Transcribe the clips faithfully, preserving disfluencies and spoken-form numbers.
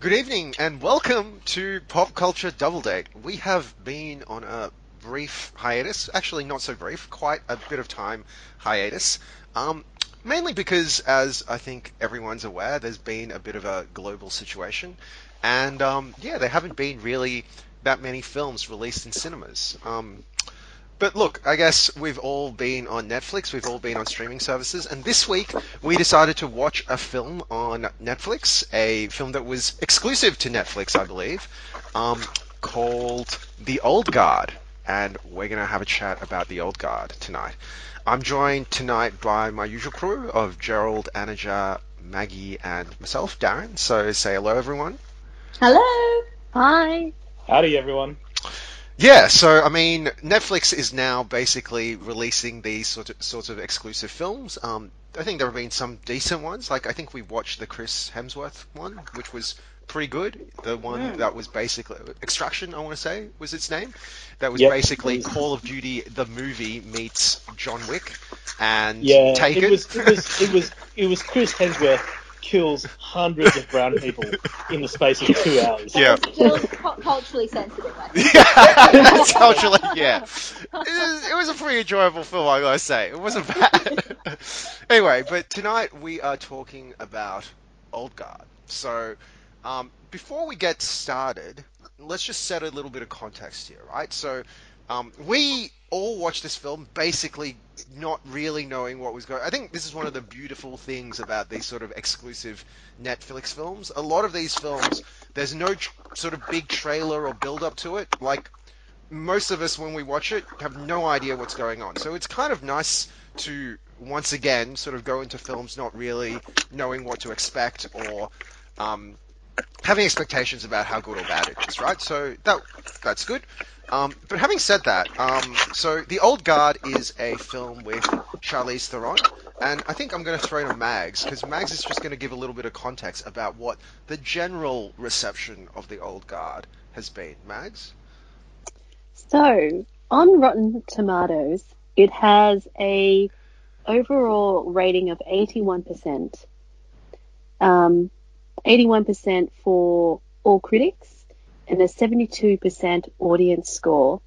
Good evening and welcome to Pop Culture Double Date. We have been on a brief hiatus, actually not so brief, quite a bit of time hiatus, um, mainly because, as I think everyone's aware, there's been a bit of a global situation, and um, yeah, there haven't been really that many films released in cinemas. Um, but look, I guess we've all been on Netflix, we've all been on streaming services, and this week we decided to watch a film on Netflix, a film that was exclusive to Netflix, I believe, um, called The Old Guard, and we're going to have a chat about The Old Guard tonight. I'm joined tonight by my usual crew of Gerald, Anaja, Maggie, and myself, Darren, so say hello, everyone. Hello! Hi! Howdy, everyone. Yeah, so, I mean, Netflix is now basically releasing these sort of, sorts of exclusive films. Um, I think there have been some decent ones. Like, I think we watched the Chris Hemsworth one, which was pretty good. The one yeah. that was basically... Extraction, I want to say, was its name. That was yep. basically Call of Duty, the movie, meets John Wick and yeah, Taken. It was, it, was, it, was, it was Chris Hemsworth kills hundreds of brown people in the space of two hours. Yeah. Culturally sensitive, I think. Yeah, culturally, yeah. It, it was a pretty enjoyable film, I gotta say. It wasn't bad. Anyway, but tonight we are talking about Old Guard. So, um, before we get started, let's just set a little bit of context here, right? So, um, we all watched this film basically not really knowing what was going on. I think this is one of the beautiful things about these sort of exclusive Netflix films. A lot of these films, there's no tr- sort of big trailer or build-up to it. Like, most of us, when we watch it, have no idea what's going on. So it's kind of nice to, once again, sort of go into films not really knowing what to expect or um, having expectations about how good or bad it is, right? So that that's good. Um, but having said that, um, so The Old Guard is a film with Charlize Theron, and I think I'm going to throw to Mags, because Mags is just going to give a little bit of context about what the general reception of The Old Guard has been. Mags? So, on Rotten Tomatoes, it has a overall rating of eighty-one percent. Um, eighty-one percent for all critics, and a seventy-two percent audience score.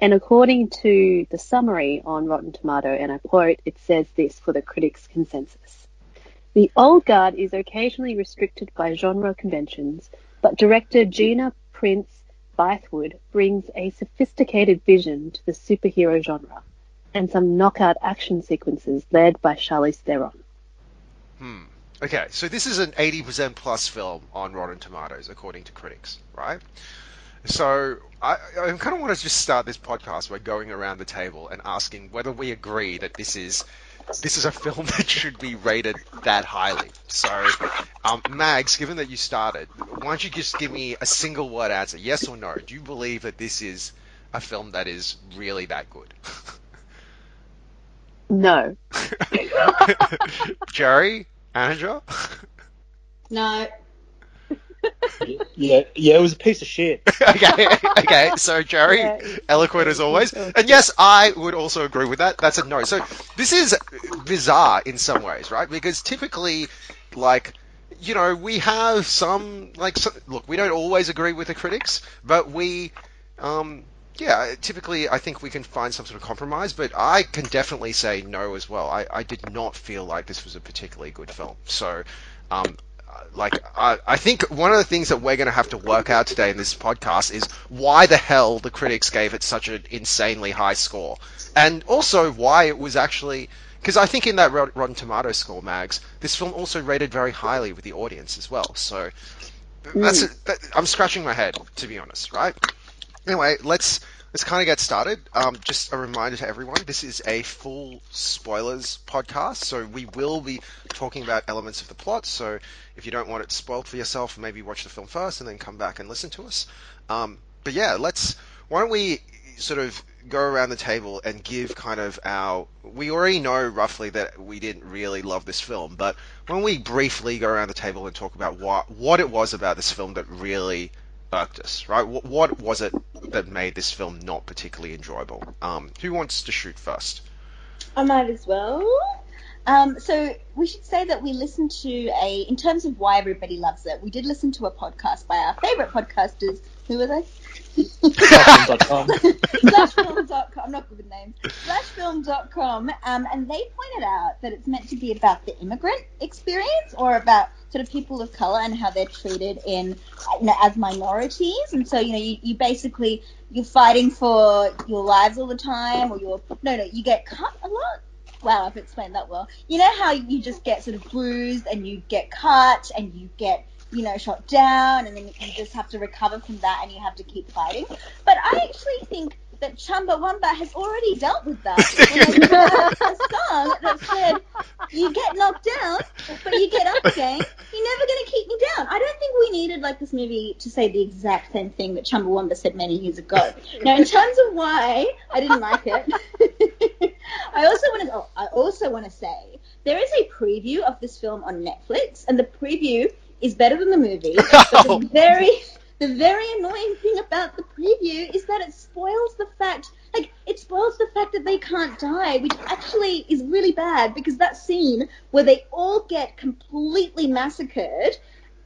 And according to the summary on Rotten Tomato, and I quote, it says this for the critics' consensus. The Old Guard is occasionally restricted by genre conventions, but director Gina Prince-Bythewood brings a sophisticated vision to the superhero genre and some knockout action sequences led by Charlize Theron. Hmm. Okay, so this is an eighty percent plus film on Rotten Tomatoes, according to critics, right? So I, I kind of want to just start this podcast by going around the table and asking whether we agree that this is this is a film that should be rated that highly. So, um, Mags, given that you started, why don't you just give me a single word answer, yes or no? Do you believe that this is a film that is really that good? No. Jerry? Andrew? No. yeah, yeah, it was a piece of shit. okay, okay. So, Jerry, yeah, eloquent as always. And yes, I would also agree with that. That's a no. So, this is bizarre in some ways, right? Because typically, like, you know, we have some, like, so, look, we don't always agree with the critics, but we, um... yeah, typically I think we can find some sort of compromise, but I can definitely say no as well. I, I did not feel like this was a particularly good film. So, um, like, I, I think one of the things that we're going to have to work out today in this podcast is why the hell the critics gave it such an insanely high score. And also why it was actually... because I think in that Rotten Tomatoes score, Mags, this film also rated very highly with the audience as well. So, that's a, that, I'm scratching my head, to be honest, right? Anyway, let's let's kind of get started. Um, just a reminder to everyone, this is a full spoilers podcast, so we will be talking about elements of the plot, so if you don't want it spoiled for yourself, maybe watch the film first and then come back and listen to us. Um, but yeah, let's... why don't we sort of go around the table and give kind of our... we already know roughly that we didn't really love this film, but when we briefly go around the table and talk about what, what it was about this film that really... us, right? What was it that made this film not particularly enjoyable. Um, who wants to shoot first? I might as well. Um, so we should say that we listened to a, in terms of why everybody loves it, we did listen to a podcast by our favourite podcasters. Who were they? Slashfilm dot com. Slashfilm dot com. I'm not good with names. Slashfilm dot com. Um, and they pointed out that it's meant to be about the immigrant experience, or about sort of people of colour and how they're treated in, you know, as minorities. And so, you know, you, you basically, you're fighting for your lives all the time, or you're, no, no, you get cut a lot. Wow, I've explained that well. You know how you just get sort of bruised and you get cut and you get, you know, shot down, and then you just have to recover from that and you have to keep fighting. But I actually think that Chumbawamba has already dealt with that. When they wrote a song that said, you get knocked down, but you get up again, you're never going to keep me down. I don't think we needed, like, this movie to say the exact same thing that Chumbawamba said many years ago. Now, in terms of why I didn't like it, I also want to, oh, I also want to say there is a preview of this film on Netflix, and the preview is better than the movie. Oh. The very, the very annoying thing about the preview is that it spoils the fact, like, it spoils the fact that they can't die, which actually is really bad, because that scene where they all get completely massacred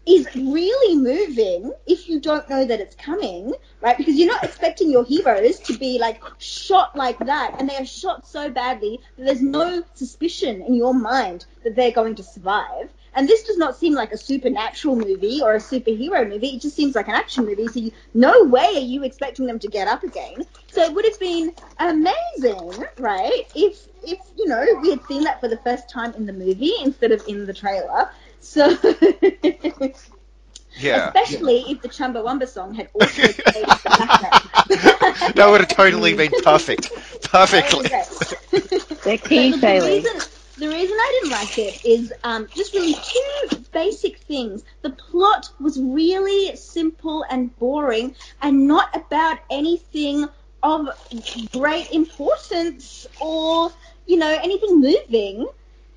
is really moving if you don't know that it's coming, right? Because you're not expecting your heroes to be, like, shot like that, and they are shot so badly that there's no suspicion in your mind that they're going to survive. And this does not seem like a supernatural movie or a superhero movie. It just seems like an action movie. So you, no way are you expecting them to get up again. So it would have been amazing, right, if, if you know, we had seen that for the first time in the movie instead of in the trailer. So yeah. Especially yeah. if the Chumbawamba song had also played the background. That would have totally been perfect. Perfectly. They're key so failures. The reason I didn't like it is um, just really two basic things. The plot was really simple and boring and not about anything of great importance or, you know, anything moving.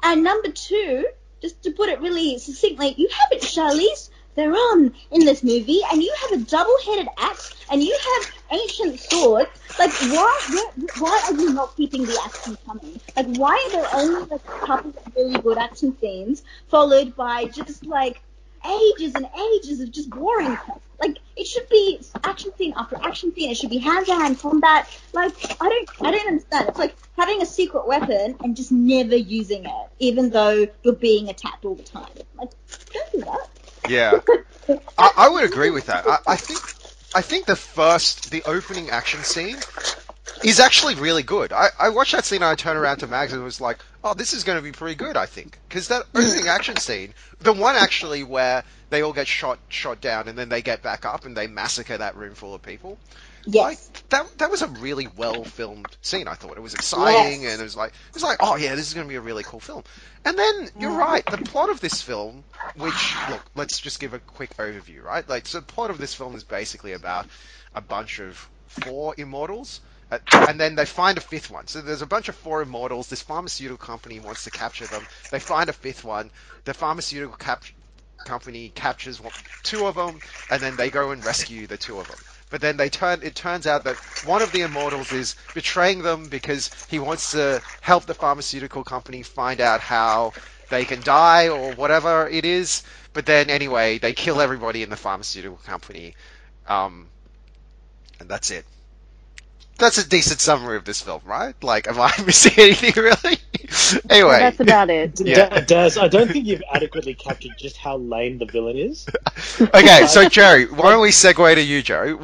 And number two, just to put it really succinctly, you have it, Charlize Theron, in this movie, and you have a double-headed axe, and you have ancient swords. Like, why, why are you not keeping the action coming? Like, why are there only like a couple of really good action scenes followed by just like ages and ages of just boring stuff? Like, it should be action scene after action scene. It should be hand-to-hand combat. Like, I don't, I don't understand. It's like having a secret weapon and just never using it, even though you're being attacked all the time. Like, don't do that. Yeah, I, I would agree with that. I, I think I think the first, the opening action scene is actually really good. I, I watched that scene and I turned around to Mags and was like, oh, this is going to be pretty good, I think. Because that opening action scene, the one actually where they all get shot shot down and then they get back up and they massacre that room full of people. Yes. Like, that that was a really well-filmed scene, I thought. It was exciting, yes. and it was like, it was like, oh, yeah, this is going to be a really cool film. And then, you're right, the plot of this film, which, look, let's just give a quick overview, right? Like, so the plot of this film is basically about a bunch of four immortals, uh, and then they find a fifth one. So there's a bunch of four immortals. This pharmaceutical company wants to capture them. They find a fifth one. The pharmaceutical cap- company captures one, two of them, and then they go and rescue the two of them. But then they turn. It turns out that one of the immortals is betraying them because he wants to help the pharmaceutical company find out how they can die or whatever it is. But then anyway, they kill everybody in the pharmaceutical company, um, and that's it. That's a decent summary of this film, right? Like, am I missing anything really? Anyway, well, that's about it. Yeah. D- Daz, I don't think you've adequately captured just how lame the villain is. Okay, so Jerry, why don't we segue to you, Jerry?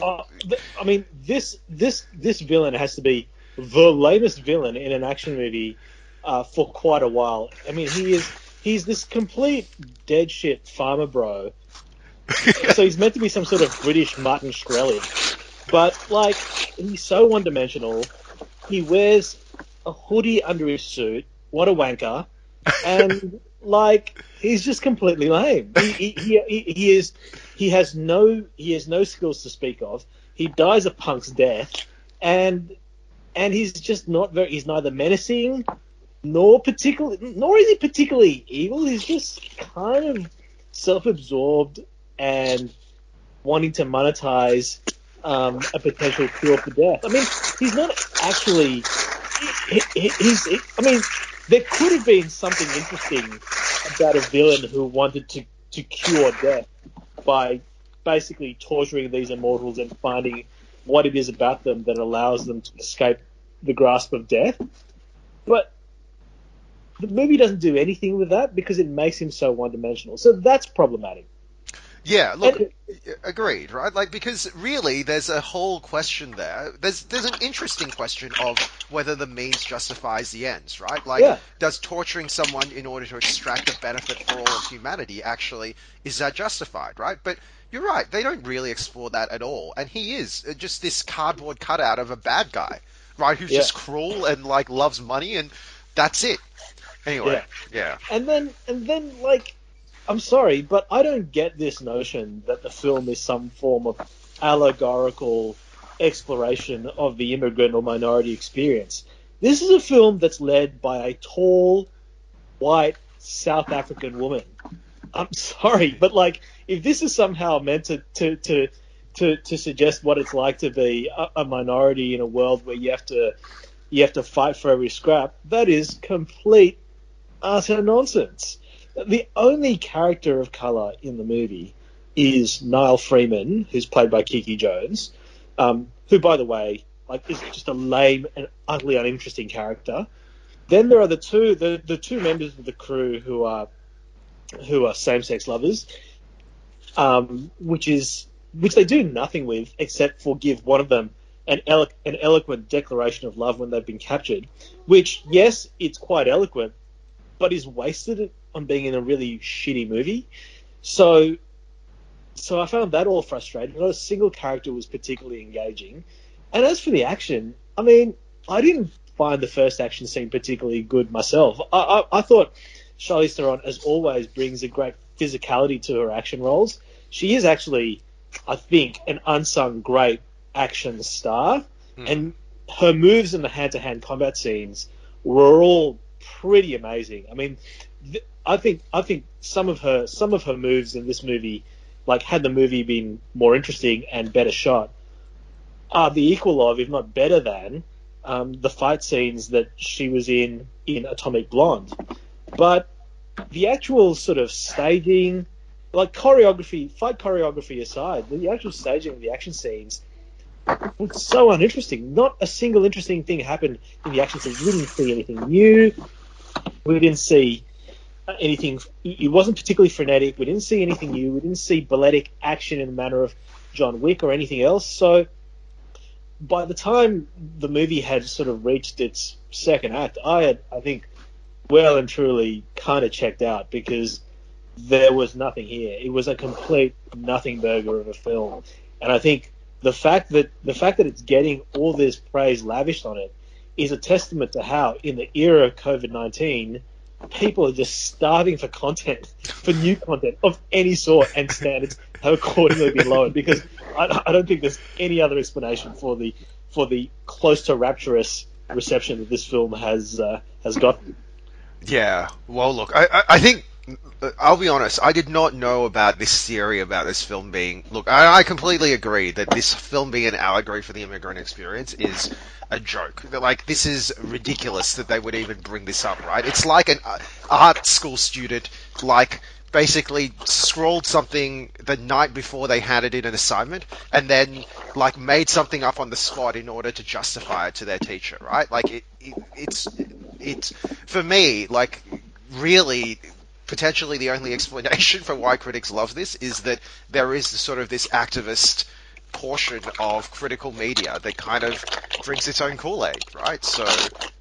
Uh, th- I mean, this this this villain has to be the lamest villain in an action movie uh, for quite a while. I mean, he is he's this complete dead shit farmer bro. So he's meant to be some sort of British Martin Shkreli, but like he's so one dimensional. He wears a hoodie under his suit. What a wanker. And, like, he's just completely lame. He, he, he, he is, he has no, he has no skills to speak of. He dies a punk's death. And, and he's just not very, he's neither menacing, nor particularly, nor is he particularly evil. He's just kind of self-absorbed and wanting to monetize um, a potential cure for death. I mean, he's not actually. He, he, he's. He, I mean, there could have been something interesting about a villain who wanted to, to cure death by basically torturing these immortals and finding what it is about them that allows them to escape the grasp of death. But the movie doesn't do anything with that because it makes him so one-dimensional. So that's problematic. Yeah, look, and, agreed, right? Like, because really there's a whole question there. There's there's an interesting question of whether the means justifies the ends, right? Like, yeah. Does torturing someone in order to extract a benefit for all of humanity actually, is that justified, right? But you're right, they don't really explore that at all. And he is just this cardboard cutout of a bad guy, right? Who's yeah. just cruel and, like, loves money, and that's it. Anyway, yeah. yeah. And then, and then, like... I'm sorry, but I don't get this notion that the film is some form of allegorical exploration of the immigrant or minority experience. This is a film that's led by a tall, white, South African woman. I'm sorry, but like, if this is somehow meant to to, to, to, to suggest what it's like to be a, a minority in a world where you have to you have to fight for every scrap, that is complete utter nonsense. The only character of colour in the movie is Niall Freeman, who's played by Kiki Jones, um, who, by the way, like, is just a lame and utterly uninteresting character. Then there are the two the, the two members of the crew who are who are same-sex lovers, um, which is which they do nothing with except for give one of them an elo- an eloquent declaration of love when they've been captured, which, yes, it's quite eloquent, but is wasted on being in a really shitty movie. So so I found that all frustrating. Not a single character was particularly engaging. And as for the action, I mean, I didn't find the first action scene particularly good myself. I, I, I thought Charlize Theron, as always, brings a great physicality to her action roles. She is actually, I think, an unsung great action star. Mm. And her moves in the hand-to-hand combat scenes were all pretty amazing. I mean... Th- I think I think some of her some of her moves in this movie, like, had the movie been more interesting and better shot, are the equal of, if not better than, um, the fight scenes that she was in in Atomic Blonde. But the actual sort of staging, like choreography, fight choreography aside, the actual staging of the action scenes was so uninteresting. Not a single interesting thing happened in the action scenes. We didn't see anything new. We didn't see... anything. It wasn't particularly frenetic. We didn't see anything new. We didn't see balletic action in the manner of John Wick or anything else. So by the time the movie had sort of reached its second act, I had, I think, well and truly kind of checked out because there was nothing here. It was a complete nothing burger of a film. And I think the fact that the fact that it's getting all this praise lavished on it is a testament to how, in the era of covid nineteen, people are just starving for content, for new content of any sort, and standards have accordingly been lowered. Because I, I don't think there's any other explanation for the for the close to rapturous reception that this film has uh, has gotten. Yeah. Well, look, I, I, I think I'll be honest. I did not know about this theory about this film being. Look, I, I completely agree that this film being an allegory for the immigrant experience is a joke. Like, this is ridiculous that they would even bring this up, right? It's like an art school student, like, basically scrawled something the night before they handed in an assignment and then, like, made something up on the spot in order to justify it to their teacher, right? Like, it, it, it's, it's, for me, like, really... potentially the only explanation for why critics love this is that there is sort of this activist portion of critical media that kind of drinks its own Kool-Aid, right? So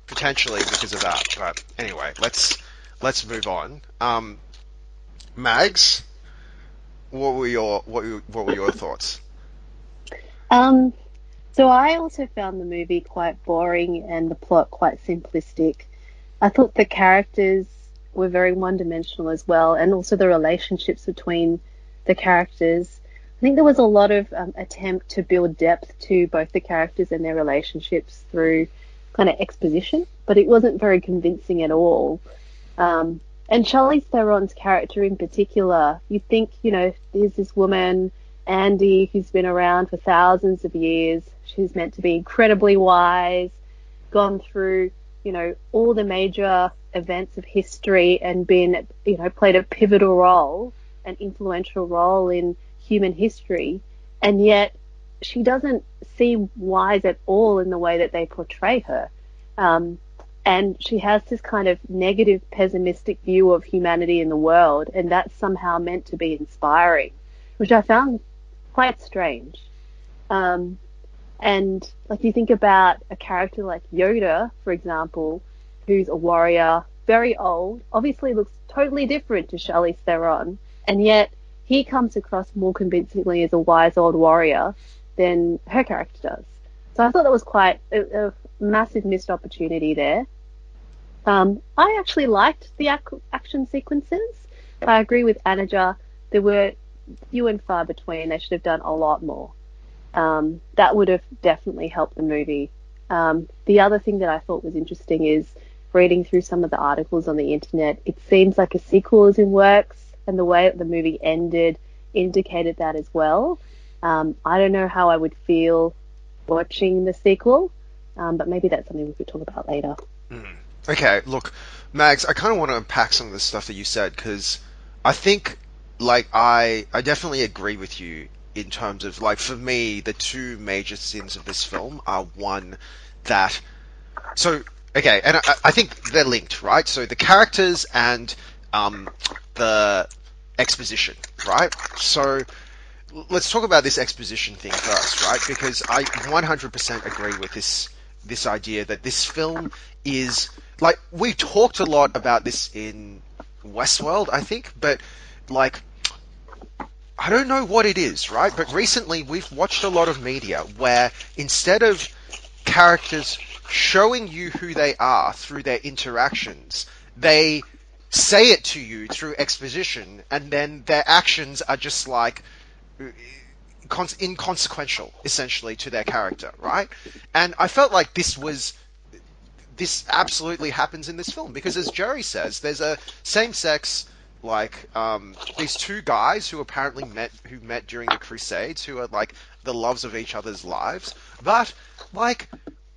potentially because of that. But anyway, let's let's move on. Um, Mags, what were your what were, what were your thoughts? Um, so I also found the movie quite boring and the plot quite simplistic. I thought the characters were very one-dimensional as well, and also the relationships between the characters. I think there was a lot of um, attempt to build depth to both the characters and their relationships through kind of exposition, but it wasn't very convincing at all. Um, and Charlize Theron's character in particular, you think, you know, there's this woman Andy, who's been around for thousands of years, who's meant to be incredibly wise, gone through, you know, all the major events of history and been, you know, played a pivotal role, an influential role in human history, and yet she doesn't seem wise at all in the way that they portray her. Um, and she has this kind of negative, pessimistic view of humanity in the world, and that's somehow meant to be inspiring, which I found quite strange. Um, and like you think about a character like Yoda, for example, who's a warrior, very old, obviously looks totally different to Charlize Theron, and yet he comes across more convincingly as a wise old warrior than her character does. So I thought that was quite a, a massive missed opportunity there. Um, I actually liked the ac- action sequences. I agree with Anuja. There were few and far between. They should have done a lot more. Um, that would have definitely helped the movie. Um, the other thing that I thought was interesting is reading through some of the articles on the internet, it seems like a sequel is in works, and the way that the movie ended indicated that as well. Um, I don't know how I would feel watching the sequel, um, but maybe that's something we could talk about later. Mm. Okay, look, Mags, I kind of want to unpack some of the stuff that you said, because I think, like, I, I definitely agree with you in terms of, like, for me, the two major sins of this film are, one, that... So, okay, and I, I think they're linked, right? So the characters and... Um, the exposition, right? So let's talk about this exposition thing first, right? Because I one hundred percent agree with this this idea that this film is... Like, we talked a lot about this in Westworld, I think, but, like, I don't know what it is, right? But recently we've watched a lot of media where instead of characters showing you who they are through their interactions, they... say it to you through exposition, and then their actions are just, like, con- inconsequential, essentially, to their character, right? And I felt like this was... This absolutely happens in this film, because, as Jerry says, there's a same-sex, like, um, these two guys who apparently met, who met during the Crusades, who are, like, the loves of each other's lives, but, like...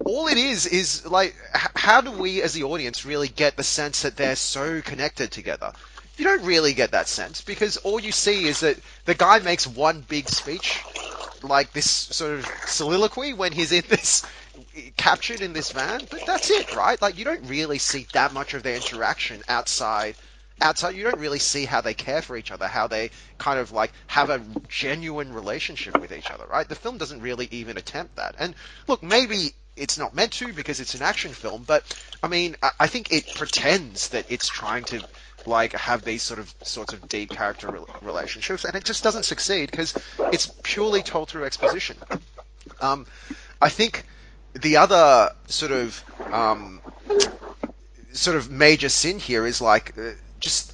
All it is is, like, h- how do we as the audience really get the sense that they're so connected together? You don't really get that sense, because all you see is that the guy makes one big speech, like this sort of soliloquy when he's in this, captured in this van, but that's it, right? Like, you don't really see that much of their interaction outside, outside, you don't really see how they care for each other, how they kind of, like, have a genuine relationship with each other, right? The film doesn't really even attempt that. And, look, maybe... it's not meant to because it's an action film, but I mean, I think it pretends that it's trying to, like, have these sort of sorts of deep character re- relationships, and it just doesn't succeed because it's purely told through exposition. Um, I think the other sort of um, sort of major sin here is, like, uh, just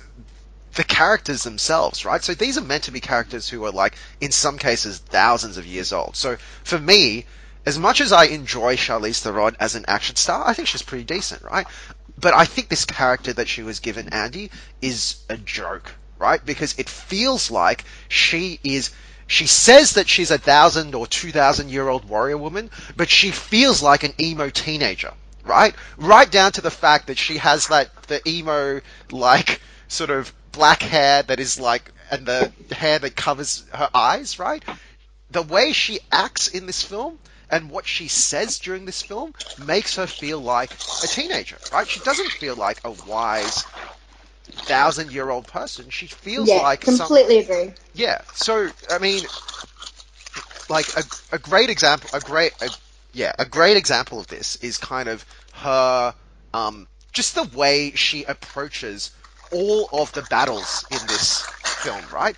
the characters themselves, right? So these are meant to be characters who are, like, in some cases, thousands of years old. So for me, as much as I enjoy Charlize Theron as an action star, I think she's pretty decent, right? But I think this character that she was given, Andy, is a joke, right? Because it feels like she is... She says that she's a thousand or two thousand year old warrior woman, but she feels like an emo teenager, right? Right down to the fact that she has that the emo, like, sort of black hair that is like... and the hair that covers her eyes, right? The way she acts in this film... and what she says during this film makes her feel like a teenager, right? She doesn't feel like a wise, thousand-year-old person. She feels yeah, like... Yeah, completely some... agree. Yeah, so, I mean, like, a, a great example, a great, a, yeah, a great example of this is kind of her, um, just the way she approaches all of the battles in this film, right?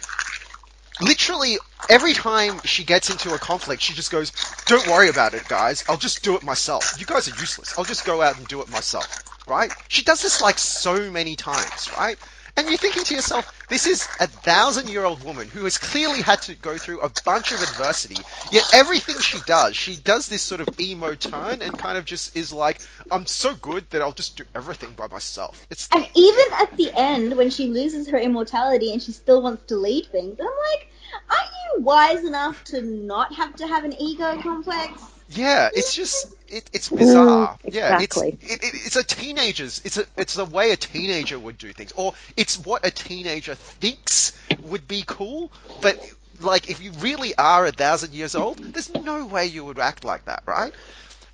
Literally, every time she gets into a conflict, she just goes, "Don't worry about it, guys. I'll just do it myself. You guys are useless. I'll just go out and do it myself," right? She does this, like, so many times, right? And you're thinking to yourself, this is a thousand-year-old woman who has clearly had to go through a bunch of adversity, yet everything she does, she does this sort of emo turn and kind of just is like, I'm so good that I'll just do everything by myself. It's And even at the end, when she loses her immortality and she still wants to lead things, I'm like, aren't you wise enough to not have to have an ego complex? Yeah, it's just it, it's bizarre. Mm, exactly. Yeah, it's it, it, it's a teenager's. It's a it's the way a teenager would do things, or it's what a teenager thinks would be cool. But like, if you really are a thousand years old, there's no way you would act like that, right?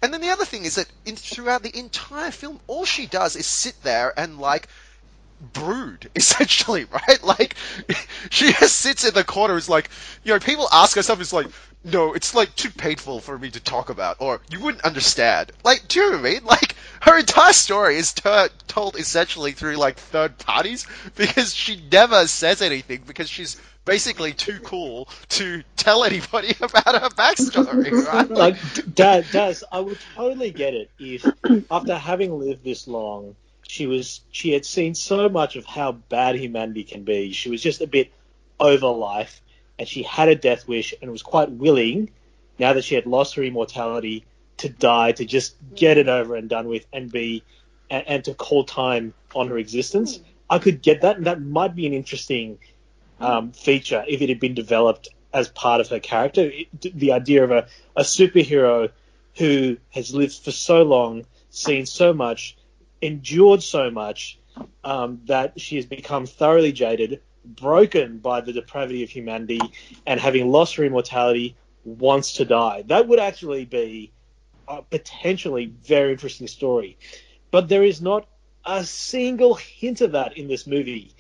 And then the other thing is that in, throughout the entire film, all she does is sit there and like brood, essentially, right? Like, she just sits in the corner. Is like, you know, people ask her stuff. It's like, no, it's like too painful for me to talk about, or you wouldn't understand. Like, do you know what I mean? Like, her entire story is ter- told essentially through like third parties, because she never says anything, because she's basically too cool to tell anybody about her backstory, right? Like, Dad, Daz, I would totally get it if, after having lived this long, she was she had seen so much of how bad humanity can be. She was just a bit over life. And she had a death wish and was quite willing, now that she had lost her immortality, to die, to just get it over and done with, and be, and, and to call time on her existence. I could get that, and that might be an interesting um, feature if it had been developed as part of her character. It, the idea of a, a superhero who has lived for so long, seen so much, endured so much, um, that she has become thoroughly jaded, broken by the depravity of humanity, and having lost her immortality, wants to die. That would actually be a potentially very interesting story. But there is not a single hint of that in this movie.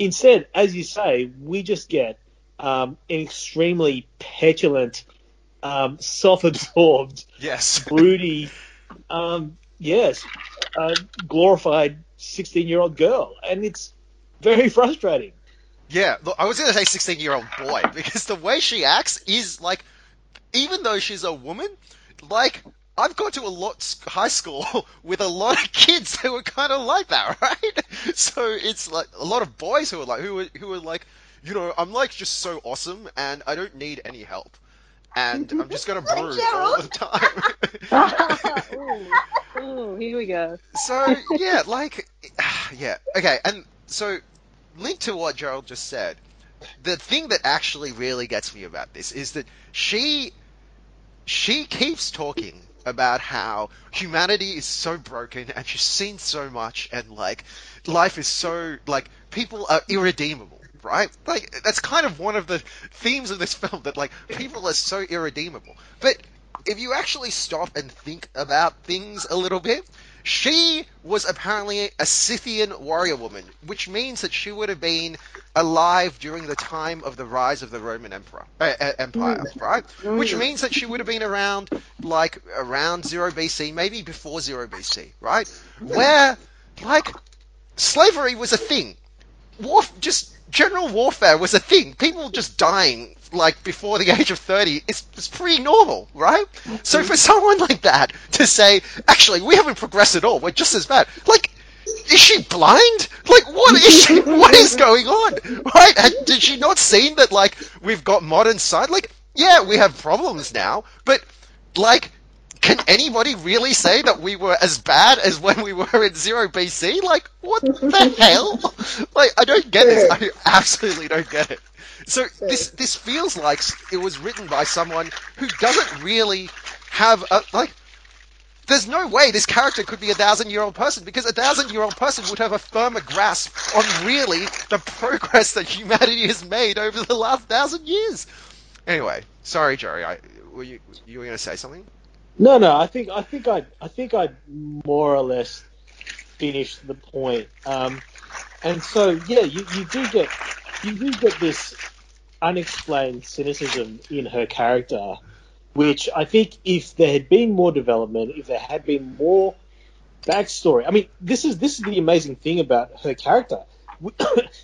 Instead, as you say, we just get um, an extremely petulant, um, self-absorbed, yes, broody, um, yes, uh, glorified sixteen-year-old girl. And it's very frustrating. Yeah, look, I was going to say sixteen-year-old boy, because the way she acts is, like, even though she's a woman, like, I've gone to a lot high school with a lot of kids who were kind of like that, right? So it's, like, a lot of boys who are, like, who are, who are like, you know, I'm, like, just so awesome, and I don't need any help. And I'm just going to brood all the time. Ooh, ooh, here we go. So, yeah, like, yeah, okay, and... So, linked to what Gerald just said, the thing that actually really gets me about this is that she she keeps talking about how humanity is so broken, and she's seen so much, and, like, life is so, like, people are irredeemable, right? Like, that's kind of one of the themes of this film, that, like, people are so irredeemable. But if you actually stop and think about things a little bit... She was apparently a Scythian warrior woman, which means that she would have been alive during the time of the rise of the Roman Emperor, uh, Empire, right? Which means that she would have been around, like, around zero B C, maybe before zero B C, right? Where, like, slavery was a thing. Warf- just general warfare was a thing. People just dying, like, before the age of thirty, it's, it's pretty normal, right? So for someone like that to say, actually, we haven't progressed at all, we're just as bad, like, is she blind? Like, what is she, what is going on, right? And did she not see that, like, we've got modern science? Like, yeah, we have problems now, but, like, can anybody really say that we were as bad as when we were in zero B C? Like, what the hell? Like, I don't get this. I absolutely don't get it. So this this feels like it was written by someone who doesn't really have a, like, there's no way this character could be a thousand-year-old person, because a thousand-year-old person would have a firmer grasp on really the progress that humanity has made over the last thousand years. Anyway, sorry, Jerry. I, were you you were going to say something? No, no. I think I think I I think I more or less finished the point. Um, and so yeah, you, you do get you do get this unexplained cynicism in her character, which I think if there had been more development, if there had been more backstory, I mean, this is this is the amazing thing about her character.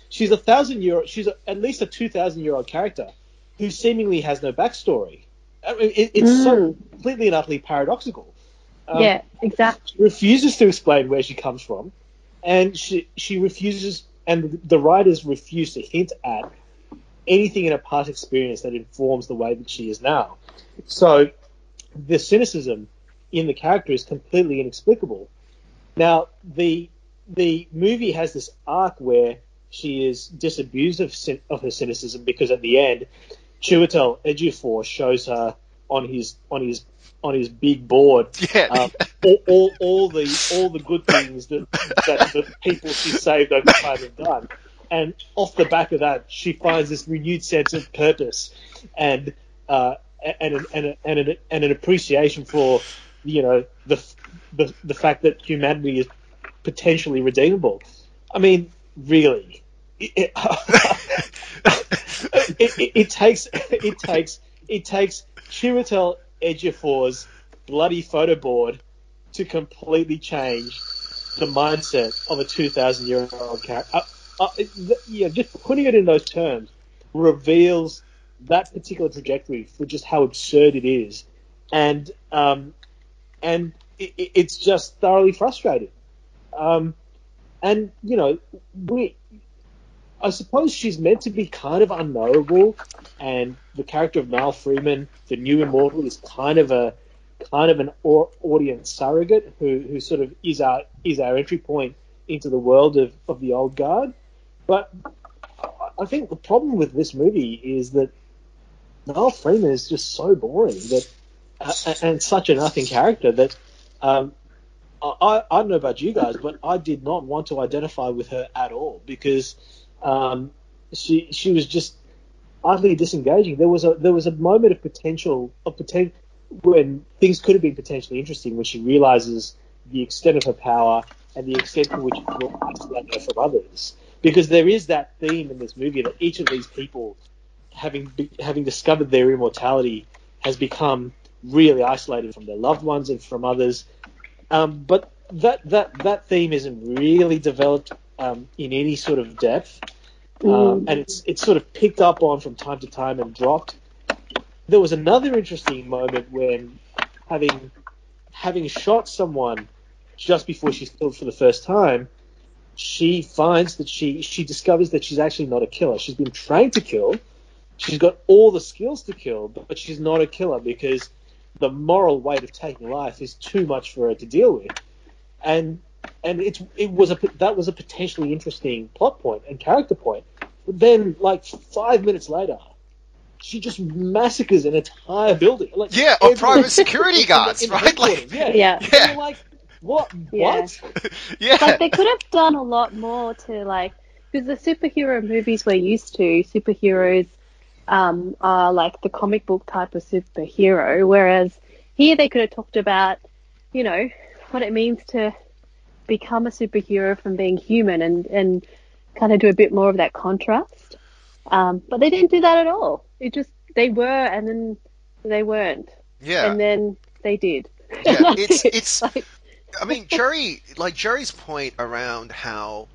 She's a thousand year, she's a, at least a two thousand year old character who seemingly has no backstory. I mean, it, it's mm. so completely and utterly paradoxical. Um, yeah, exactly. She refuses to explain where she comes from, and she she refuses, and the writers refuse to hint at anything in her past experience that informs the way that she is now. So the cynicism in the character is completely inexplicable. Now, the the movie has this arc where she is disabused of, of her cynicism, because at the end, Chiwetel Ejiofor shows her on his on his on his big board, yeah. um, all, all all the all the good things that that the people she saved over time have done, and off the back of that, she finds this renewed sense of purpose, and uh, and an, and a, and, an, and an appreciation for, you know, the the the fact that humanity is potentially redeemable. I mean, really. It, it, it, it takes it takes it takes Chiwetel Ejiofor's bloody photo board to completely change the mindset of a two thousand year old character. Uh, uh, yeah, just putting it in those terms reveals that particular trajectory for just how absurd it is, and um, and it, it's just thoroughly frustrating. Um, and you know, we. I suppose she's meant to be kind of unknowable, and the character of Niall Freeman, the new immortal, is kind of a kind of an audience surrogate who, who sort of is our is our entry point into the world of, of the old guard. But I think the problem with this movie is that Niall Freeman is just so boring that uh, and such a nothing character that um, I I don't know about you guys, but I did not want to identify with her at all, because. Um, she she was just utterly disengaging. There was a there was a moment of potential of poten- when things could have been potentially interesting, when she realizes the extent of her power and the extent to which she will isolate her from others. Because there is that theme in this movie that each of these people, having having discovered their immortality, has become really isolated from their loved ones and from others. Um, but that that that theme isn't really developed. Um, in any sort of depth, um, mm. and it's it's sort of picked up on from time to time and dropped. There was another interesting moment when, having having shot someone just before she's killed for the first time, she finds that she she discovers that she's actually not a killer. She's been trained to kill. She's got all the skills to kill, but she's not a killer, because the moral weight of taking life is too much for her to deal with, and. And it's it was a that was a potentially interesting plot point and character point. But then, like five minutes later, she just massacres an entire building. Like, yeah, or private security guards, in, in right? Like, yeah, yeah. yeah. And you're like, what? Yeah. What? Yeah. Like, they could have done a lot more to, like, because the superhero movies we're used to, superheroes um, are like the comic book type of superhero, whereas here they could have talked about, you know, what it means to. Become a superhero from being human, and, and kind of do a bit more of that contrast. Um, but they didn't do that at all. It just, they were, and then they weren't. Yeah. And then they did. Yeah. it's, it's, like... I mean, Jerry, like Jerry's point around how,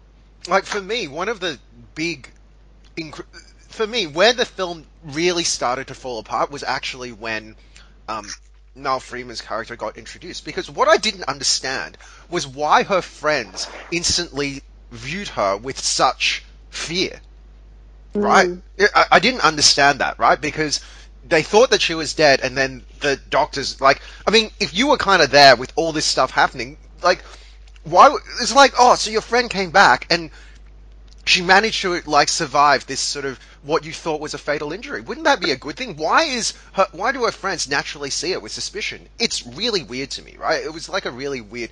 like for me, one of the big, inc- for me, where the film really started to fall apart was actually when, um, Niall Freeman's character got introduced, because what I didn't understand was why her friends instantly viewed her with such fear, right? Mm. I, I didn't understand that, right? Because they thought that she was dead, and then the doctors, like, I mean, if you were kind of there with all this stuff happening, like, why? It's like, oh, so your friend came back, and she managed to, like, survive this sort of what you thought was a fatal injury. Wouldn't that be a good thing? Why is her, why do her friends naturally see it with suspicion? It's really weird to me, right? It was like a really weird,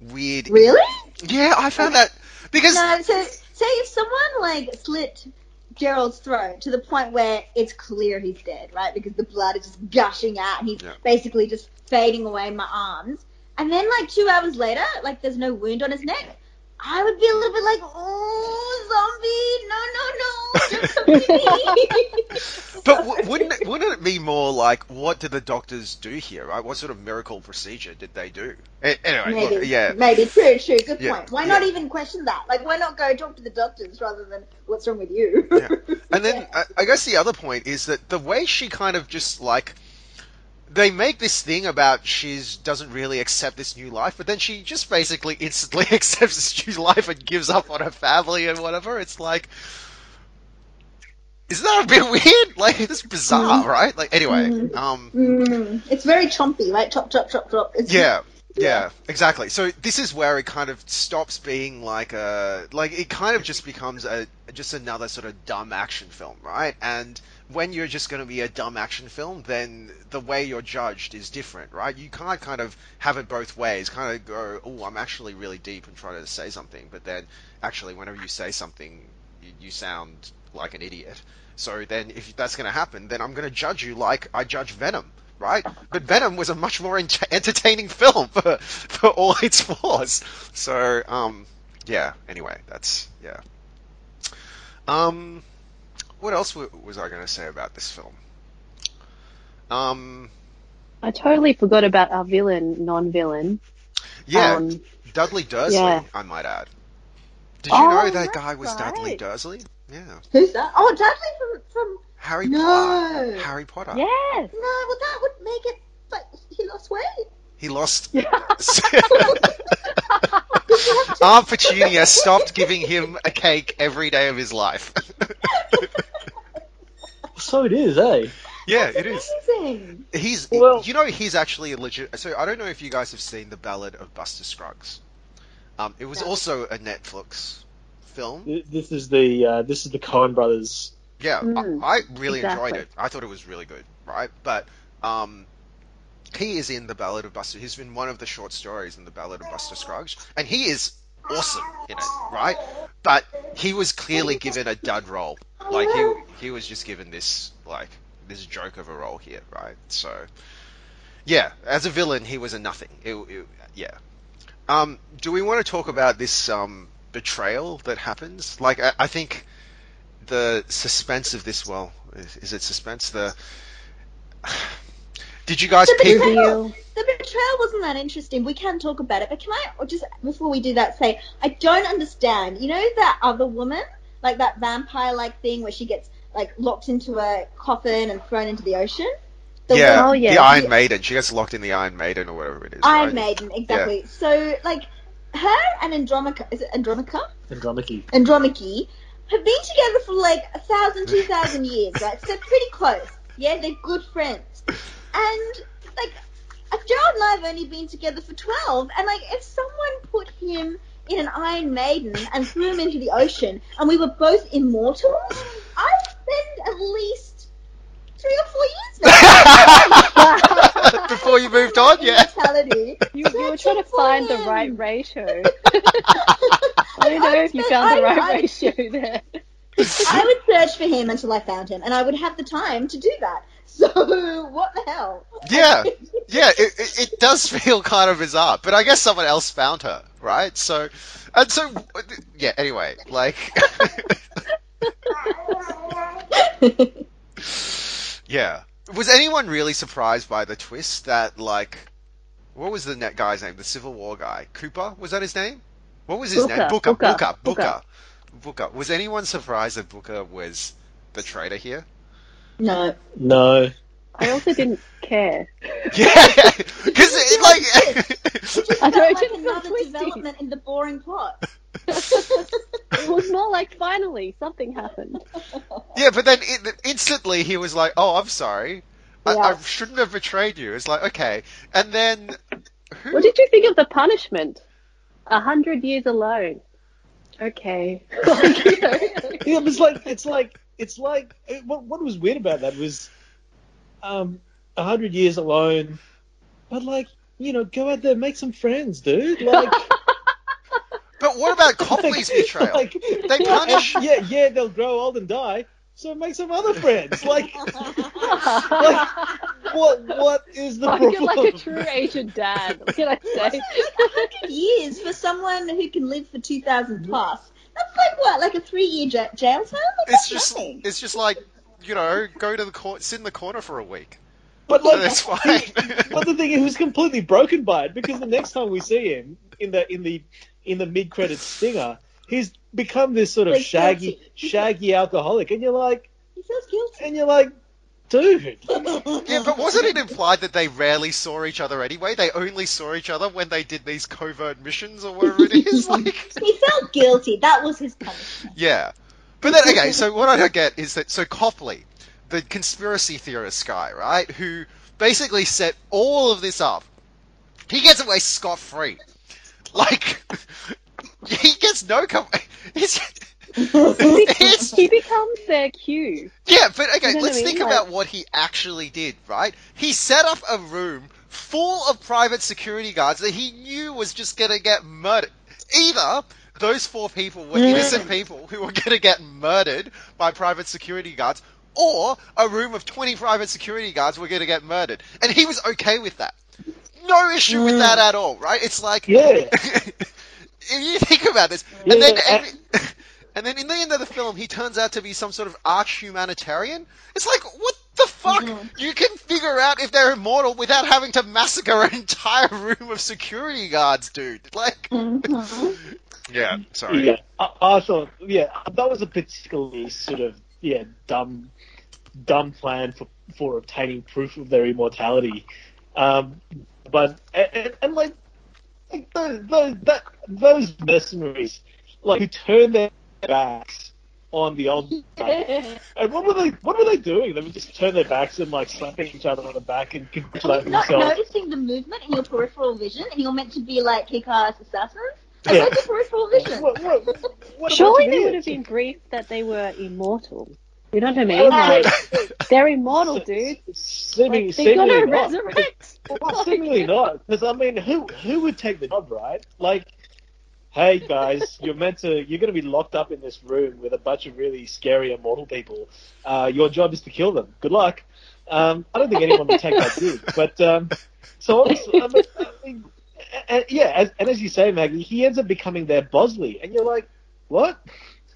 weird. Really? Yeah, I found okay. that because no, so say if someone like slit Gerald's throat to the point where it's clear he's dead, right? Because the blood is just gushing out, and he's yeah. basically just fading away in my arms. And then like two hours later, like there's no wound on his neck. I would be a little bit like, oh, zombie, no, no, no, zombie. But wouldn't it, wouldn't it be more like, what did the doctors do here, right? What sort of miracle procedure did they do? Anyway, maybe, look, yeah. Maybe, true, true, good yeah. point. Why yeah. not even question that? Like, why not go talk to the doctors rather than what's wrong with you? yeah. And then yeah. I, I guess the other point is that the way she kind of just like, they make this thing about she doesn't really accept this new life, but then she just basically instantly accepts this new life and gives up on her family and whatever. It's like, isn't that a bit weird? Like, it's bizarre, mm. right? Like, anyway. Mm. Um, mm. It's very chompy, like chop, chop, chop, chop. It's, yeah. Yeah, exactly. So this is where it kind of stops being like a, like it kind of just becomes a, just another sort of dumb action film, right? And when you're just going to be a dumb action film, then the way you're judged is different, right? You can't kind of have it both ways, kind of go, oh, I'm actually really deep and try to say something, but then actually whenever you say something, you, you sound like an idiot. So then if that's going to happen, then I'm going to judge you like I judge Venom. Right? But Venom was a much more ent- entertaining film for, for all its flaws. So, um, yeah, anyway, that's, yeah. Um, what else w- was I going to say about this film? Um, I totally forgot about our villain, non-villain. Yeah, um, Dudley Dursley, yeah. I might add. Did you oh, know that guy was right. Dudley Dursley? Yeah. Who's that? Oh, Dudley from... from... Harry no. Potter. Harry Potter. Yes. No, well, that would make it... But he lost weight. He lost... Aunt Petunia stopped giving him a cake every day of his life. So it is, eh? Yeah, That's it amazing. Is. He's... Well, you know, he's actually a legit... So I don't know if you guys have seen The Ballad of Buster Scruggs. Um, it was no. also a Netflix film. This is the, uh, this is the Coen brothers... Yeah, mm, I, I really exactly. enjoyed it. I thought it was really good, right? But um, he is in The Ballad of Buster. He's been one of the short stories in The Ballad of Buster Scruggs, and he is awesome in it, right? But he was clearly given a dud role. Like, he he was just given this, like, this joke of a role here, right? So, yeah, as a villain, he was a nothing. It, it, yeah. Um, do we want to talk about this um, betrayal that happens? Like, I, I think... the suspense of this, well, is, is it suspense? The did you guys the pick betrayal, the betrayal wasn't that interesting. We can talk about it, but can I just before we do that say I don't understand. You know that other woman, like that vampire-like thing where she gets like locked into a coffin and thrown into the ocean. The yeah, woman, oh, yeah, the Iron Maiden. She gets locked in the Iron Maiden or whatever it is. Iron right? Maiden, exactly. Yeah. So like her and Andromache, is it Andromache? Andromache. Andromache. Have been together for like a thousand, two thousand years, right? So they're pretty close. Yeah, they're good friends. And like, Gerald and I have only been together for twelve. And like, if someone put him in an Iron Maiden and threw him into the ocean, and we were both immortal, I'd spend at least three or four years now. Before you moved on, yeah. You, so you were trying to find him. The right ratio. I don't know I if you found I, the right I, ratio there. I would search for him until I found him, and I would have the time to do that. So, what the hell? Yeah, yeah, it, it, it does feel kind of bizarre, but I guess someone else found her, right? So, and so, yeah, anyway, like... yeah. Was anyone really surprised by the twist that, like... What was the net guy's name? The Civil War guy? Cooper? Was that his name? What was his Booker, name? Booker, Booker, Booker, Booker, Booker. Was anyone surprised that Booker was the traitor here? No. No. I also didn't care. Yeah, because it, like... It just felt like another development in the boring plot. It was more like, finally, something happened. Yeah, but then it, instantly he was like, oh, I'm sorry. Yeah. I, I shouldn't have betrayed you. It's like, okay. And then... Who... What did you think of the punishment? A hundred years alone. Okay. Like, you know, yeah, it was like it's like it's like it, what what was weird about that was, um, a hundred years alone, but like you know, go out there, make some friends, dude. Like. But what about Copley's betrayal? Like, they punish. Yeah, yeah, they'll grow old and die. So make some other friends. Like, like what? What is the problem? You're like a true Asian dad. What can I say? Like a hundred years for someone who can live for two thousand plus. That's like what? Like a three-year jail term? Like, it's just, nothing. It's just like you know, go to the court, sit in the corner for a week. But like, that's fine. But the thing is, he was completely broken by it because the next time we see him in the in the in the mid-credits stinger. He's become this sort of like shaggy, guilty. shaggy alcoholic, and you're like, he feels guilty, and you're like, dude. Yeah, but wasn't it implied that they rarely saw each other anyway? They only saw each other when they did these covert missions or whatever it is. Like, he felt guilty. That was his punishment. Yeah, but then okay. So what I don't get is that so Copley, the conspiracy theorist guy, right, who basically set all of this up He gets away scot-free. Like, he gets no... Com- he's, he's, he becomes their cue. Yeah, but okay, you know let's I mean? think like... about what he actually did, right? He set up a room full of private security guards that he knew was just going to get murdered. Either... Those four people were innocent people who were going to get murdered by private security guards, or a room of twenty private security guards were going to get murdered. And he was okay with that. No issue with that at all, right? It's like... Yeah. If you think about this. Yeah. And then every, and then in the end of the film, he turns out to be some sort of arch-humanitarian. It's like, what the fuck? Mm-hmm. You can figure out if they're immortal without having to massacre an entire room of security guards, dude. Like... Mm-hmm. Yeah, sorry. Yeah, I, I thought, yeah, that was a particularly sort of, yeah, dumb, dumb plan for, for obtaining proof of their immortality. Um, but, and, and like, like those, those, that, those mercenaries, like, who turned their backs on the old guard. And what were they, what were they doing? They would just turn their backs and, like, slapping each other on the back and congratulating themselves. Not noticing the movement in your peripheral vision, and you're meant to be, like, kick-ass assassins? Yeah. What, what, what Surely they would have been briefed that they were immortal. You know what I mean? Like, they're immortal, dude. Seemingly like, they're gonna resurrect. Well, seemingly not, because I mean, who who would take the job, right? Like, hey guys, you're meant to. You're going to be locked up in this room with a bunch of really scary immortal people. Uh, your job is to kill them. Good luck. Um, I don't think anyone would take that dude. But um, so obviously, I mean. I mean And, yeah, as, and as you say, Maggie, he ends up becoming their Bosley, and you're like, what?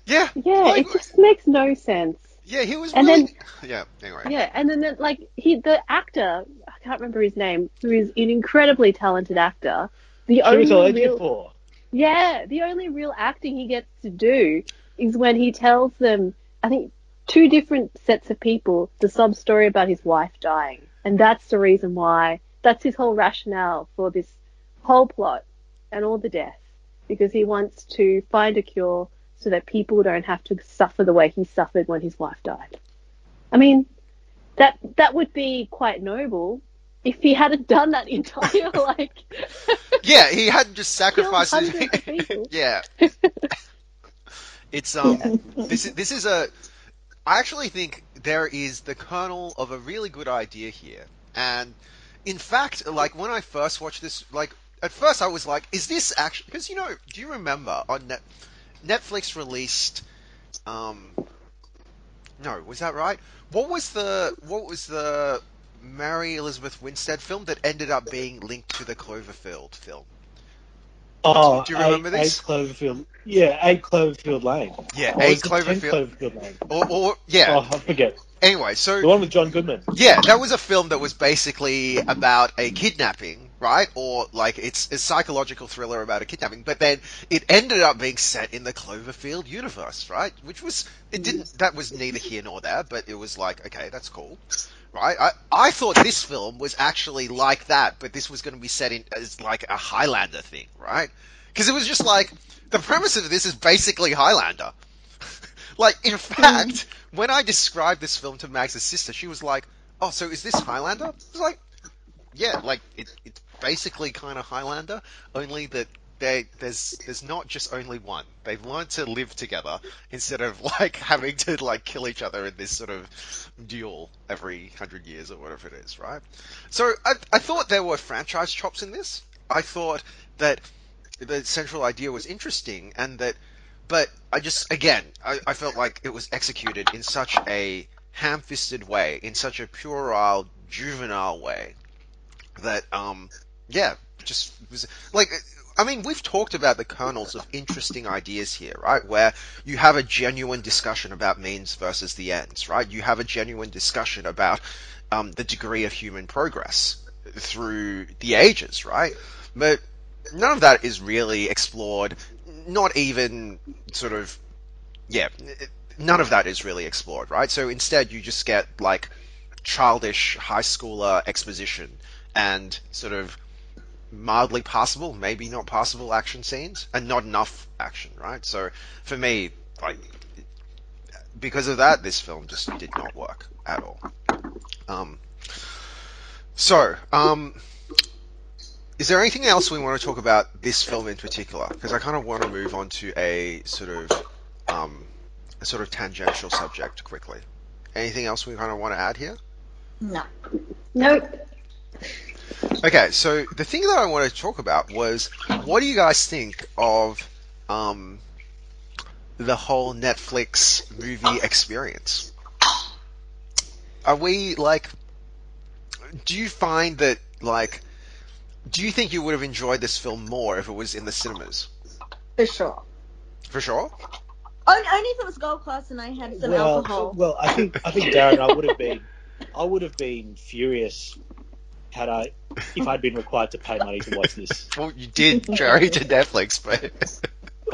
Yeah, yeah, like, it just makes no sense. Yeah, he was. And really... then, yeah, anyway. Yeah, and then like he, the actor, I can't remember his name, who is an incredibly talented actor. The only real, yeah, the only real acting he gets to do is when he tells them, I think, two different sets of people the sob story about his wife dying, and that's the reason why. That's his whole rationale for this. Whole plot and all the death, because he wants to find a cure so that people don't have to suffer the way he suffered when his wife died. I mean, that that would be quite noble if he hadn't done that entire like. Yeah, he hadn't just sacrificed his... Yeah, it's um. Yeah. This is this is a. I actually think there is the kernel of a really good idea here, and in fact, like when I first watched this, like. At first I was like, is this actually... Because, you know, do you remember on Net... Netflix released... Um, no, was that right? What was the... What was the Mary Elizabeth Winstead film that ended up being linked to the Cloverfield film? Oh, do you remember a, this? A Cloverfield... Yeah, A Cloverfield Lane. Yeah, or A Cloverfield... Cloverfield Lane. Or, or, yeah. Oh, I forget. Anyway, so... The one with John Goodman. Yeah, that was a film that was basically about a kidnapping... Right? Or, like, it's a psychological thriller about a kidnapping, but then it ended up being set in the Cloverfield universe, right? Which was, it didn't, that was neither here nor there, but it was like, okay, that's cool, right? I, I thought this film was actually like that, but this was going to be set in as, like, a Highlander thing, right? Because it was just like, the premise of this is basically Highlander. Like, in fact, when I described this film to Mag's sister, she was like, oh, so is this Highlander? I was like, yeah, like, it, it's basically kind of Highlander, only that they, there's there's not just only one. They've learned to live together instead of, like, having to, like, kill each other in this sort of duel every hundred years or whatever it is, right? So I, I thought there were franchise chops in this. I thought that the central idea was interesting and that... But I just, again, I, I felt like it was executed in such a ham-fisted way, in such a puerile, juvenile way. That, um, yeah, just was like, I mean, we've talked about the kernels of interesting ideas here, right? Where you have a genuine discussion about means versus the ends, right? You have a genuine discussion about, um, the degree of human progress through the ages, right? But none of that is really explored, not even sort of, yeah, none of that is really explored, right? So instead you just get like childish high schooler exposition. And sort of mildly passable, maybe not passable action scenes, and not enough action, right? So for me, like, because of that, this film just did not work at all. Um, so, um, Is there anything else we want to talk about this film in particular? Because I kind of want to move on to a sort of um, a sort of tangential subject quickly. Anything else we kind of want to add here? No. Nope. Okay, so the thing that I wanted to talk about was, what do you guys think of um, the whole Netflix movie experience? Are we, like, do you find that, like, do you think you would have enjoyed this film more if it was in the cinemas? For sure. For sure? Only if it was Gold Class and I had some well, alcohol. Well, I think, I think Darren, I would have been, I would have been furious had I, if I'd been required to pay money to watch this. Well, you did, Jerry, to Netflix, but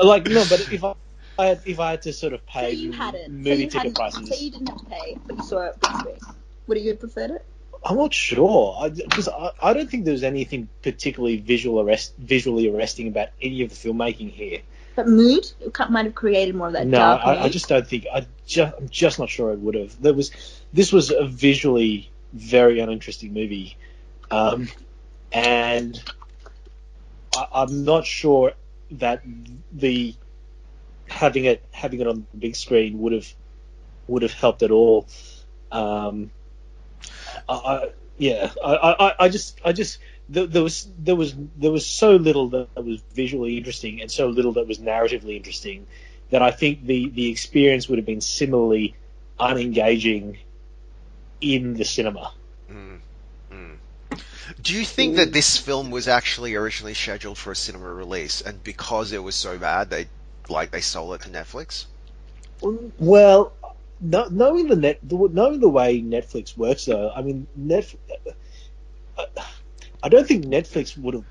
like no, but if I, I had, if I had to sort of pay so you had it. movie so you ticket prices, so you didn't have to pay, but you saw it this week. Would you have preferred it? I'm not sure, because I, I, I don't think there's anything particularly visual arrest, visually arresting about any of the filmmaking here. But mood it might have created more of that. No, dark I, I just don't think. I just, I'm just not sure it would have. There was, this was a visually very uninteresting movie. Um, and I, I'm not sure that the having it having it on the big screen would have would have helped at all. Um, I, I, yeah, I, I, I just I just there, there was there was there was so little that was visually interesting and so little that was narratively interesting that I think the, the experience would have been similarly unengaging in the cinema. Mm. Do you think that this film was actually originally scheduled for a cinema release, and because it was so bad, they like they sold it to Netflix? Well, no, knowing the net, knowing the way Netflix works, though, I mean, Netflix, I don't think Netflix would have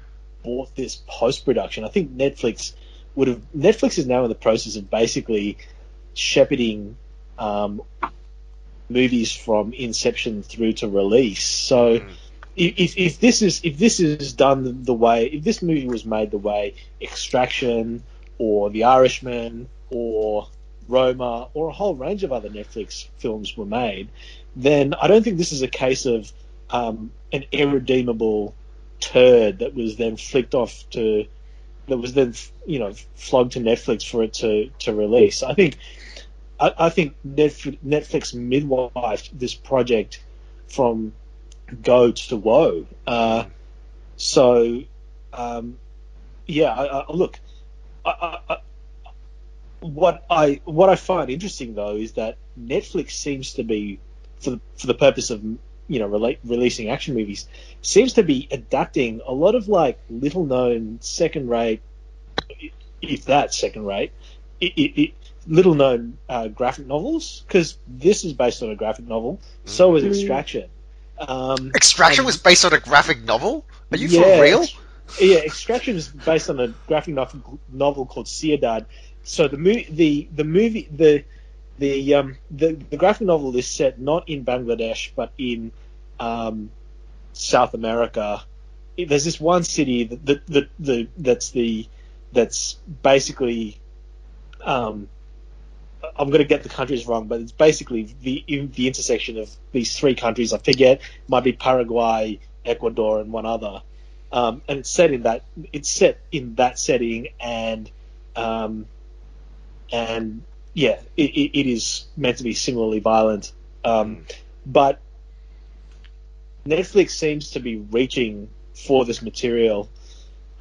bought this post-production. I think Netflix would have. Netflix is now in the process of basically shepherding um, movies from inception through to release. So. Mm. If, if this is if this is done the way, if this movie was made the way Extraction or The Irishman or Roma or a whole range of other Netflix films were made, then I don't think this is a case of um, an irredeemable turd that was then flicked off to, that was then you know flogged to Netflix for it to, to release. I think I, I think Netflix, Netflix midwifed this project from go to woe. Uh, so, um, yeah. I, I, look, I, I, what I what I find interesting though is that Netflix seems to be, for the, for the purpose of you know rela- releasing action movies, seems to be adapting a lot of like little known second rate, if that second rate, it, it, it, little known uh, graphic novels, because this is based on a graphic novel. Mm-hmm. So is Extraction. Um, Extraction and, was based on a graphic novel? Are you yeah, for real? Yeah, Extraction is based on a graphic novel called Ciudad. So the movie, the the movie, the the um the, the graphic novel is set not in Bangladesh but in um, South America. There's this one city that the that, that, that's the that's basically um. I'm going to get the countries wrong, but it's basically the the intersection of these three countries. I forget, it might be Paraguay, Ecuador, and one other. Um, and it's set in that it's set in that setting, and um, and yeah, it, it, it is meant to be similarly violent. Um, but Netflix seems to be reaching for this material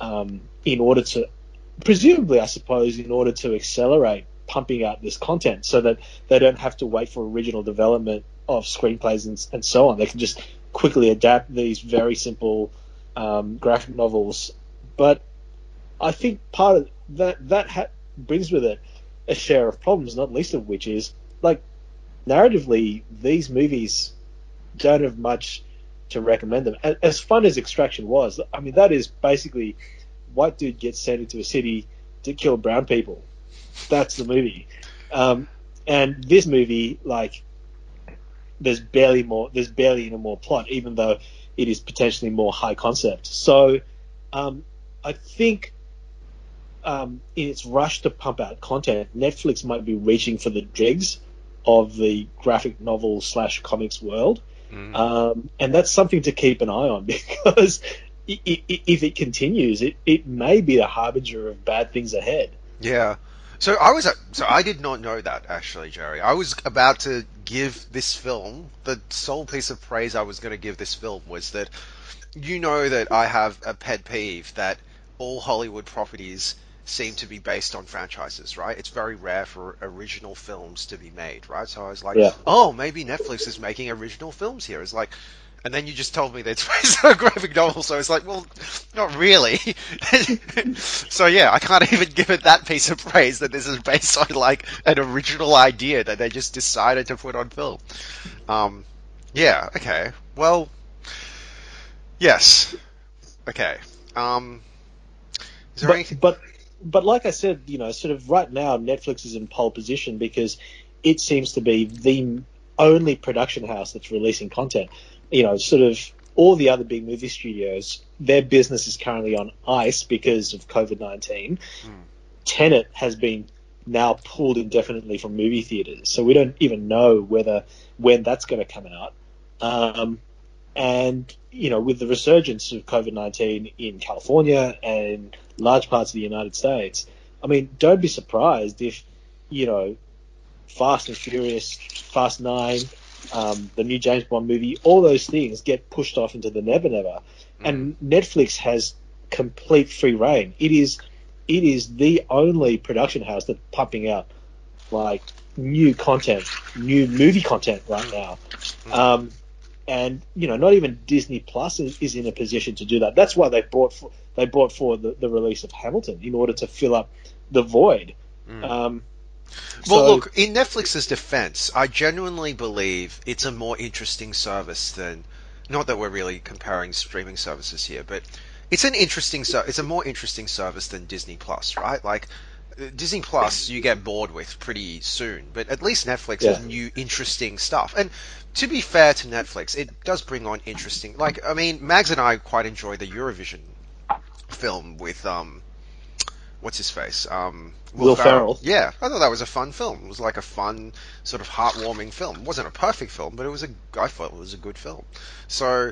um, in order to, presumably, I suppose, in order to accelerate pumping out this content so that they don't have to wait for original development of screenplays and, and so on. They can just quickly adapt these very simple um, graphic novels. But I think part of that that ha- brings with it a share of problems, not least of which is, like, narratively, these movies don't have much to recommend them. As fun as Extraction was, I mean, that is basically white dude gets sent into a city to kill brown people. That's the movie, um, and this movie, like, there's barely more. There's barely any more plot, even though it is potentially more high concept. So, um, I think um, in its rush to pump out content, Netflix might be reaching for the dregs of the graphic novel slash comics world, mm. um, and that's something to keep an eye on because if it continues, it, it may be a harbinger of bad things ahead. Yeah. So I was so I did not know that, actually, Jerry. I was about to give this film, the sole piece of praise I was going to give this film was that, you know, that I have a pet peeve that all Hollywood properties seem to be based on franchises, right? It's very rare for original films to be made, right? So I was like, yeah. oh, maybe Netflix is making original films here. It's like, and then you just told me that it's based on a graphic novel, so it's like, well, not really. So yeah, I can't even give it that piece of praise that this is based on like an original idea that they just decided to put on film. Um, yeah, okay. Well, yes. Okay. Um, is there but, anything... But, but like I said, you know, sort of right now, Netflix is in pole position because it seems to be the only production house that's releasing content. You know, sort of all the other big movie studios, their business is currently on ice because of COVID nineteen. Mm. Tenet has been now pulled indefinitely from movie theaters, so we don't even know whether when that's going to come out. Um, and, you know, with the resurgence of COVID nineteen in California and large parts of the United States, I mean, don't be surprised if, you know, Fast and Furious, Fast Nine... Um, the new James Bond movie, all those things get pushed off into the never never, and mm. Netflix has complete free reign. It is, it is the only production house that's pumping out like new content, new movie content right now, mm. um, and you know, not even Disney Plus is, is in a position to do that. That's why they brought for, they brought forward the, the release of Hamilton in order to fill up the void. Mm. Um, Well, so, look, in Netflix's defense, I genuinely believe it's a more interesting service than... Not that we're really comparing streaming services here, but it's an interesting... It's a more interesting service than Disney Plus, right? Like, Disney Plus, you get bored with pretty soon, but at least Netflix yeah. has new, interesting stuff. And to be fair to Netflix, it does bring on interesting... Like, I mean, Mags and I quite enjoy the Eurovision film with... um. What's his face? Um, Will, Will Ferrell. Ferrell. Yeah, I thought that was a fun film. It was like a fun, sort of heartwarming film. It wasn't a perfect film, but it was a. I thought it was a good film. So,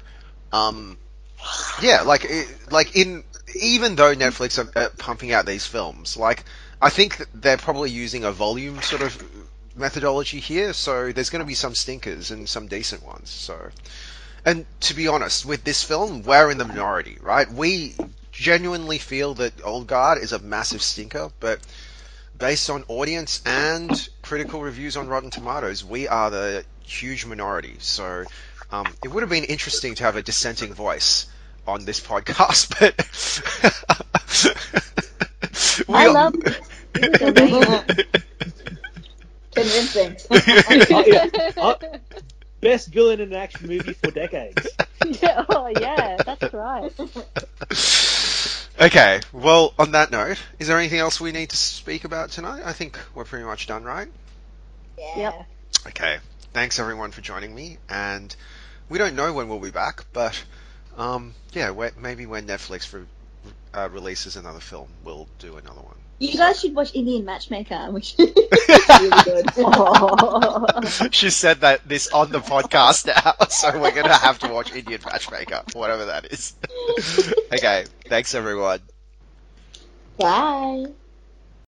um, yeah, like, like in even though Netflix are pumping out these films, like I think they're probably using a volume sort of methodology here. So there's going to be some stinkers and some decent ones. So, and to be honest, with this film, we're in the minority, right? We. Genuinely feel that Old Guard is a massive stinker, but based on audience and critical reviews on Rotten Tomatoes, we are the huge minority. So um, it would have been interesting to have a dissenting voice on this podcast, but I all... love convincing. oh, yeah. oh, best villain in an action movie for decades. Oh yeah, that's right. Okay, well, on that note, is there anything else we need to speak about tonight? I think we're pretty much done, right? Yeah. Yep. Okay, thanks everyone for joining me, and we don't know when we'll be back, but um, yeah, maybe when Netflix re- uh, releases another film, we'll do another one. You guys should watch Indian Matchmaker, which is really good. Oh. She said that this on the podcast now, so we're going to have to watch Indian Matchmaker, whatever that is. Okay, thanks everyone. Bye.